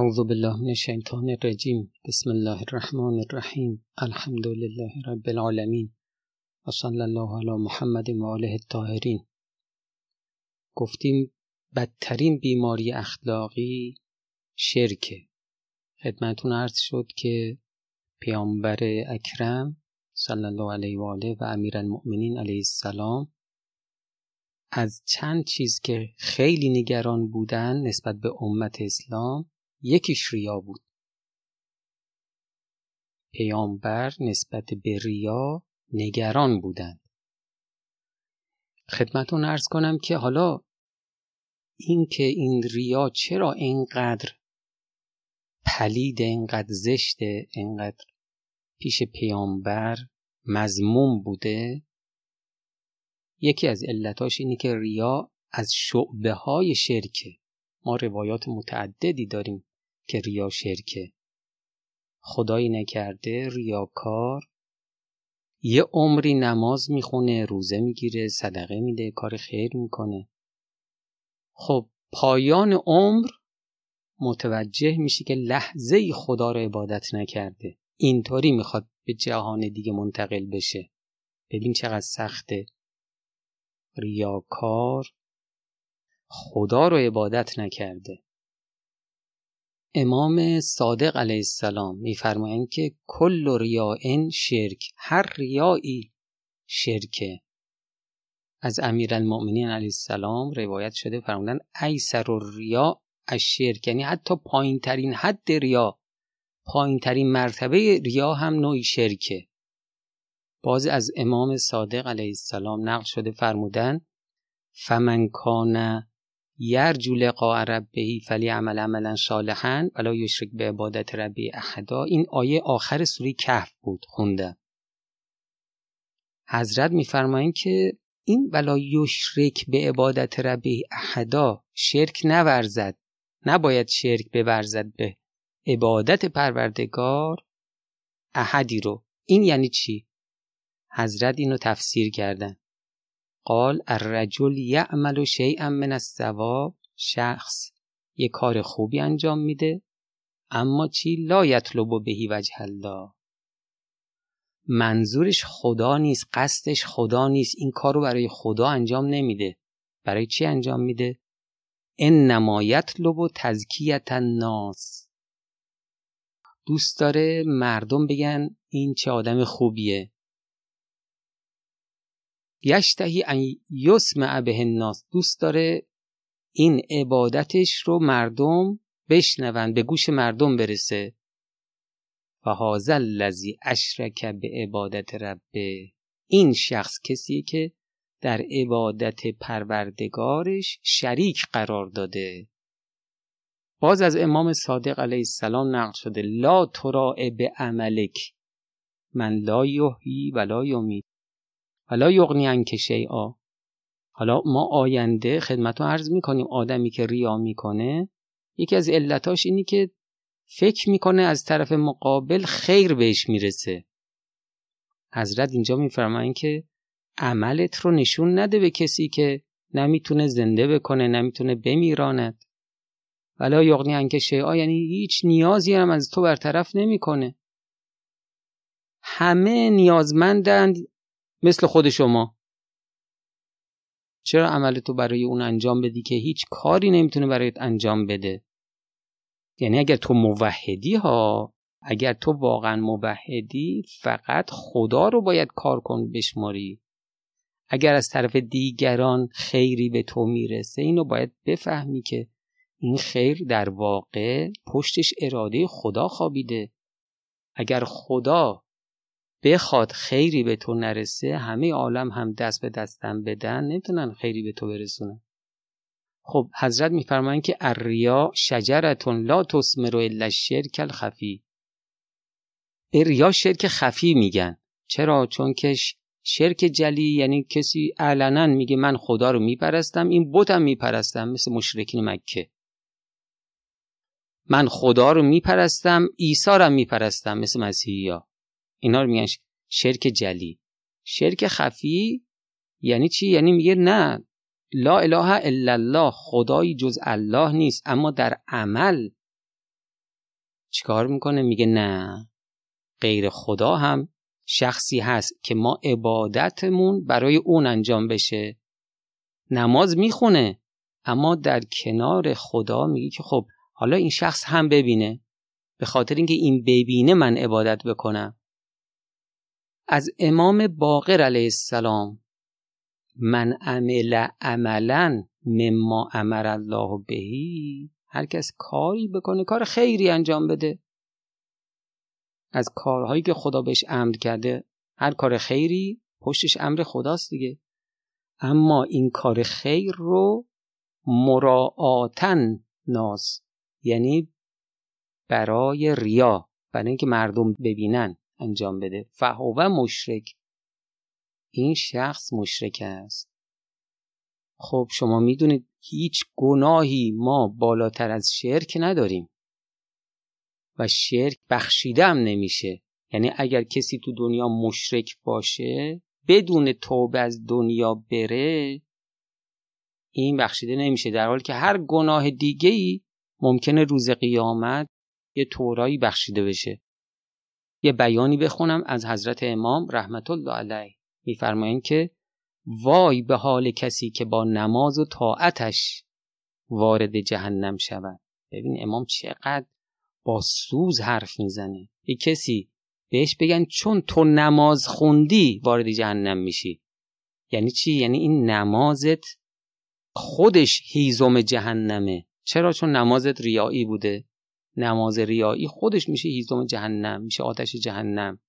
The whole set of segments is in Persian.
اعوذ بالله من الشیطان الرجیم. بسم الله الرحمن الرحیم. الحمد لله رب العالمین و صلی الله علی محمد و آله الطاهرین. گفتیم بدترین بیماری اخلاقی شرکه. خدمتون عرض شد که پیامبر اکرم صلی الله علیه و آله و امیرالمؤمنین علیه السلام از چند چیز که خیلی نگران بودن نسبت به امت اسلام، یکیش ریا بود. پیامبر نسبت به ریا نگران بودند. خدمتتون عرض کنم که حالا این ریا چرا اینقدر پلید، اینقدر زشته، اینقدر پیش پیامبر مذموم بوده؟ یکی از علتاش اینه که ریا از شعبه های شرکه. ما روایات متعددی داریم که ریا شرکه. خدایی نکرده ریاکار یه عمری نماز میخونه، روزه میگیره، صدقه میده، کار خیر میکنه. خب پایان عمر متوجه میشه که لحظه‌ای خدا رو عبادت نکرده. اینطوری میخواد به جهان دیگه منتقل بشه. ببین چقدر سخته. ریاکار خدا رو عبادت نکرده. امام صادق علیه السلام میفرمایند که کل ریاء شرک، هر ریایی شرکه. از امیرالمؤمنین علیه السلام روایت شده فرمودند ایسر الریا الشرک، یعنی حتی پایین ترین حد ریا، پایین ترین مرتبه ریا هم نوعی شرکه. باز از امام صادق علیه السلام نقل شده فرمودن فمن کان یرجو لقاء ربه فلیعمل عملا صالحا ولا یشرک به عبادت ربه احدا. این آیه آخر سوره کهف بود، خوندم. حضرت میفرمایند که این ولا یشرک به عبادت ربه احدا، شرک نورزد، نباید شرک بورزد به عبادت پروردگار احدی رو. این یعنی چی؟ حضرت اینو تفسیر کردن. قال الرجل یعمل شیئا من الثواب، شخص یه کار خوبی انجام میده، اما چی؟ لا یطلب بهی وجه الله، منظورش خدا نیست، قصدش خدا نیست، این کارو برای خدا انجام نمیده. برای چی انجام میده؟ انما یطلب تزکیة الناس، دوست داره مردم بگن این چه آدم خوبیه. یشتهی ان یسمع به الناس، دوست داره این عبادتش رو مردم بشنون، به گوش مردم برسه. و هذا الذی اشرک به عبادت ربه، این شخص کسیه که در عبادت پروردگارش شریک قرار داده. باز از امام صادق علیه السلام نقل شده لا تراع به عملک من لا یحیی و لا یمید حالا یغنی عنک شیئا. حالا ما آینده خدمتتون عرض میکنیم آدمی که ریا میکنه یکی از علتاش اینی که فکر میکنه از طرف مقابل خیر بهش میرسه. حضرت اینجا میفرمایند که عملت رو نشون نده به کسی که نمیتونه زنده بکنه، نمیتونه بمیراند. ولا یغنی عنک شیئا یعنی هیچ نیازی هم از تو برطرف نمیکنه. همه نیازمندند مثل خود شما. چرا عملتو برای اون انجام بدی که هیچ کاری نمیتونه برایت انجام بده؟ یعنی اگر تو موحدی ها، اگر تو واقعا موحدی، فقط خدا رو باید کار کن بشماری. اگر از طرف دیگران خیری به تو میرسه، اینو باید بفهمی که این خیر در واقع پشتش اراده خدا خوابیده. اگر خدا بخواد خیری به تو نرسه، همه عالم هم دست به دستن بدن نمیتونن خیری به تو برسونن. خب حضرت میفرمایند که الریا شجرتون لا تثمر الا الشرک الخفی. ریا شرک خفی میگن. چرا؟ چون که شرک جلی یعنی کسی علنا میگه من خدا رو میپرستم، این بتم میپرستم، مثل مشرکین مکه. من خدا رو میپرستم، عیسی رو میپرستم، مثل مسیحی‌ها. اینا رو میگن شرک جلی. شرک خفی یعنی چی؟ یعنی میگه نه، لا اله الا الله، خدایی جز الله نیست، اما در عمل چیکار میکنه؟ میگه نه، غیر خدا هم شخصی هست که ما عبادتمون برای اون انجام بشه. نماز میخونه اما در کنار خدا میگه که خب حالا این شخص هم ببینه، به خاطر اینکه این ببینه من عبادت بکنم. از امام باقر علیه السلام، من عمل عملا مما امر الله بهی، هر کس کاری بکنه، کار خیری انجام بده از کارهایی که خدا بهش امر کرده، هر کار خیری پشتش امر خداست دیگه، اما این کار خیر رو مراعاتن ناس، یعنی برای ریا، برای اینکه مردم ببینن انجام بده. فهو مشرک، این شخص مشرک است. خب شما میدونید هیچ گناهی ما بالاتر از شرک نداریم و شرک بخشیده هم نمیشه. یعنی اگر کسی تو دنیا مشرک باشه، بدون توبه از دنیا بره، این بخشیده نمیشه، در حالی که هر گناه دیگه‌ای ممکنه روز قیامت یه طورایی بخشیده بشه. یه بیانی بخونم از حضرت امام رحمت الله علیه، میفرمایند که وای به حال کسی که با نماز و طاعتش وارد جهنم شود. ببین امام چقدر با سوز حرف میزنه. یه کسی بهش بگن چون تو نماز خوندی وارد جهنم میشی، یعنی چی؟ یعنی این نمازت خودش هیزم جهنمه. چرا؟ چون نمازت ریایی بوده. نماز ریایی خودش میشه هیزم جهنم، میشه آتش جهنم.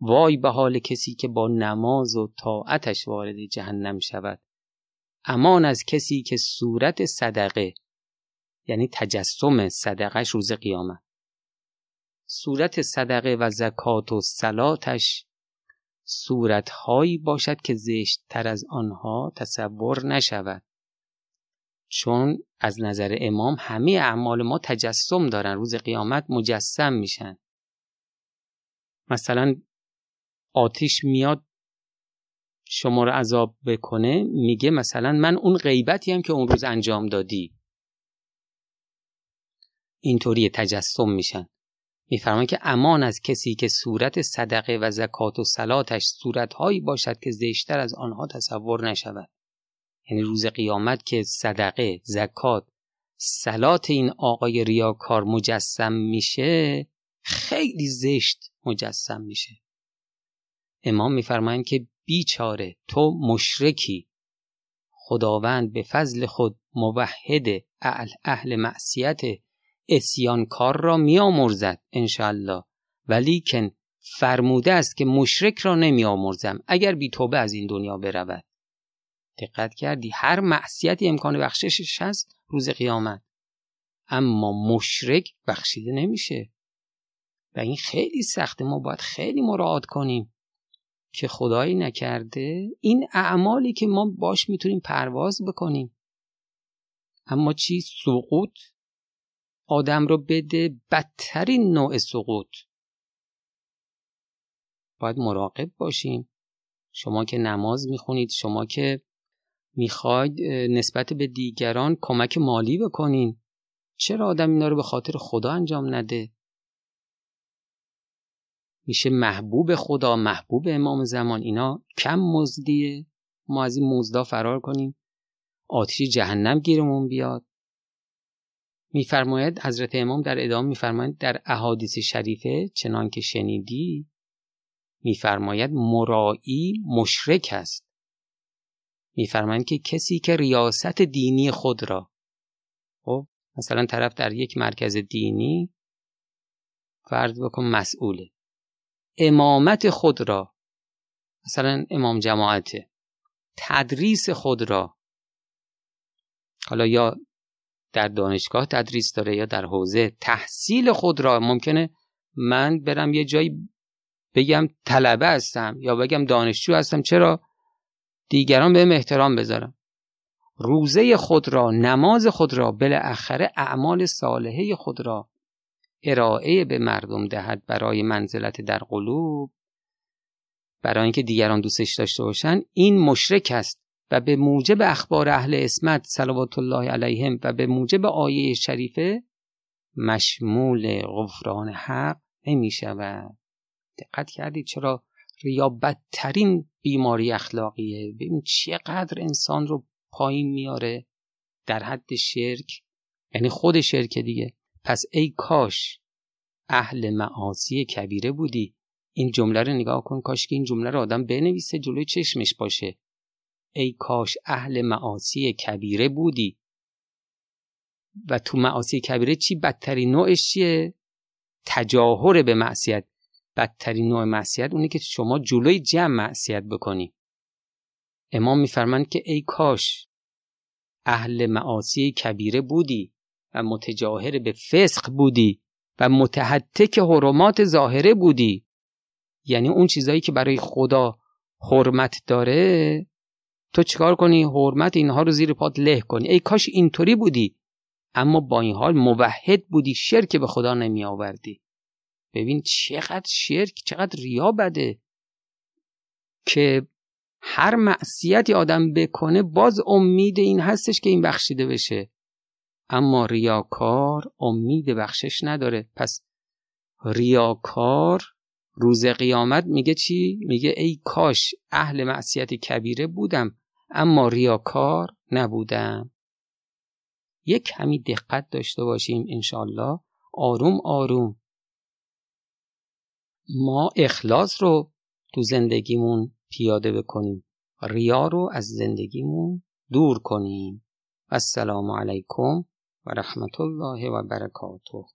وای به حال کسی که با نماز و طاعتش وارد جهنم شود. امان از کسی که صورت صدقه، یعنی تجسم صدقهش روز قیامت، صورت صدقه و زکات و صلاتش صورتهایی باشد که زشت تر از آنها تصور نشود. چون از نظر امام همه اعمال ما تجسم دارن، روز قیامت مجسم میشن. مثلا آتش میاد شما رو عذاب بکنه، میگه مثلا من اون غیبتی هم که اون روز انجام دادی، اینطوری تجسم میشن. میفرمان که امان از کسی که صورت صدقه و زکات و صلاتش صورتهایی باشد که زشتر از آنها تصور نشود. یعنی روز قیامت که صدقه، زکات، صلات این آقای ریاکار مجسم میشه، خیلی زشت مجسم میشه. امام میفرمایند که بیچاره تو مشرکی، خداوند به فضل خود موحد اهل معصیت عصیانکار را میامرزد انشاءالله، ولیکن فرموده است که مشرک را نمیامرزم اگر بی توبه از این دنیا برود. دقت کردی؟ هر معصیتی امکان بخششش هست روز قیامت، اما مشرک بخشیده نمیشه و این خیلی سخته. ما باید خیلی مراعات کنیم که خدایی نکرده این اعمالی که ما باش میتونیم پرواز بکنیم، اما چی؟ سقوط آدم رو بده، بدترین نوع سقوط. باید مراقب باشیم. شما که نماز میخونید، شما که میخواید نسبت به دیگران کمک مالی بکنین، چرا آدم اینا رو به خاطر خدا انجام نده؟ میشه محبوب خدا، محبوب امام زمان. اینا کم مزدیه، ما از این مزدا فرار کنیم، آتش جهنم گیرمون بیاد. میفرماید حضرت امام در ادامه میفرماید در احادیث شریفه چنان که شنیدی، میفرماید مراعی مشرک است. میفرماید که کسی که ریاست دینی خود را، خب مثلا طرف در یک مرکز دینی فرض بکن مسئوله، امامت خود را، مثلا امام جماعت، تدریس خود را، حالا یا در دانشگاه تدریس داره یا در حوزه، تحصیل خود را، ممکنه من برم یه جایی بگم طلبه هستم یا بگم دانشجو هستم، چرا؟ دیگران بهم احترام بذارم. روزه خود را، نماز خود را، بالاخره اعمال صالحه خود را ارائه به مردم دهد برای منزلت در قلوب، برای اینکه دیگران دوستش داشته باشن. این مشرک است و به موجب اخبار اهل عصمت صلوات الله علیهم و به موجب آیه شریفه مشمول غفران حق نمی شود. دقت کردید چرا ریا بدترین بیماری اخلاقیه؟ ببین چقدر انسان رو پایین میاره در حد شرک، یعنی خود شرک دیگه. پس ای کاش اهل معاصی کبیره بودی. این جمله رو نگاه کن، کاش که این جمله رو آدم بنویسه جلوی چشمش باشه. ای کاش اهل معاصی کبیره بودی. و تو معاصی کبیره چی بدترین نوعش چیه؟ تجاهر به معصیت. بدترین نوع معصیت اونه که شما جلوی جمع معصیت بکنی. امام میفرمایند که ای کاش اهل معاصی کبیره بودی و متجاهر به فسق بودی و متحتک حرمات ظاهره بودی. یعنی اون چیزایی که برای خدا حرمت داره تو چیکار کنی؟ حرمت اینها رو زیر پات له کنی. ای کاش اینطوری بودی، اما با این حال موحد بودی، شرک به خدا نمی آوردی. ببین چقدر شرک، چقدر ریا بده که هر معصیتی آدم بکنه باز امید این هستش که این بخشیده بشه، اما ریاکار امید بخشش نداره. پس ریاکار روز قیامت میگه چی؟ میگه ای کاش اهل معصیت کبیره بودم اما ریاکار نبودم. یک کمی دقت داشته باشیم انشالله، آروم آروم ما اخلاص رو تو زندگیمون پیاده بکنیم، ریا رو از زندگیمون دور کنیم. السلام علیکم و رحمت الله و برکاته.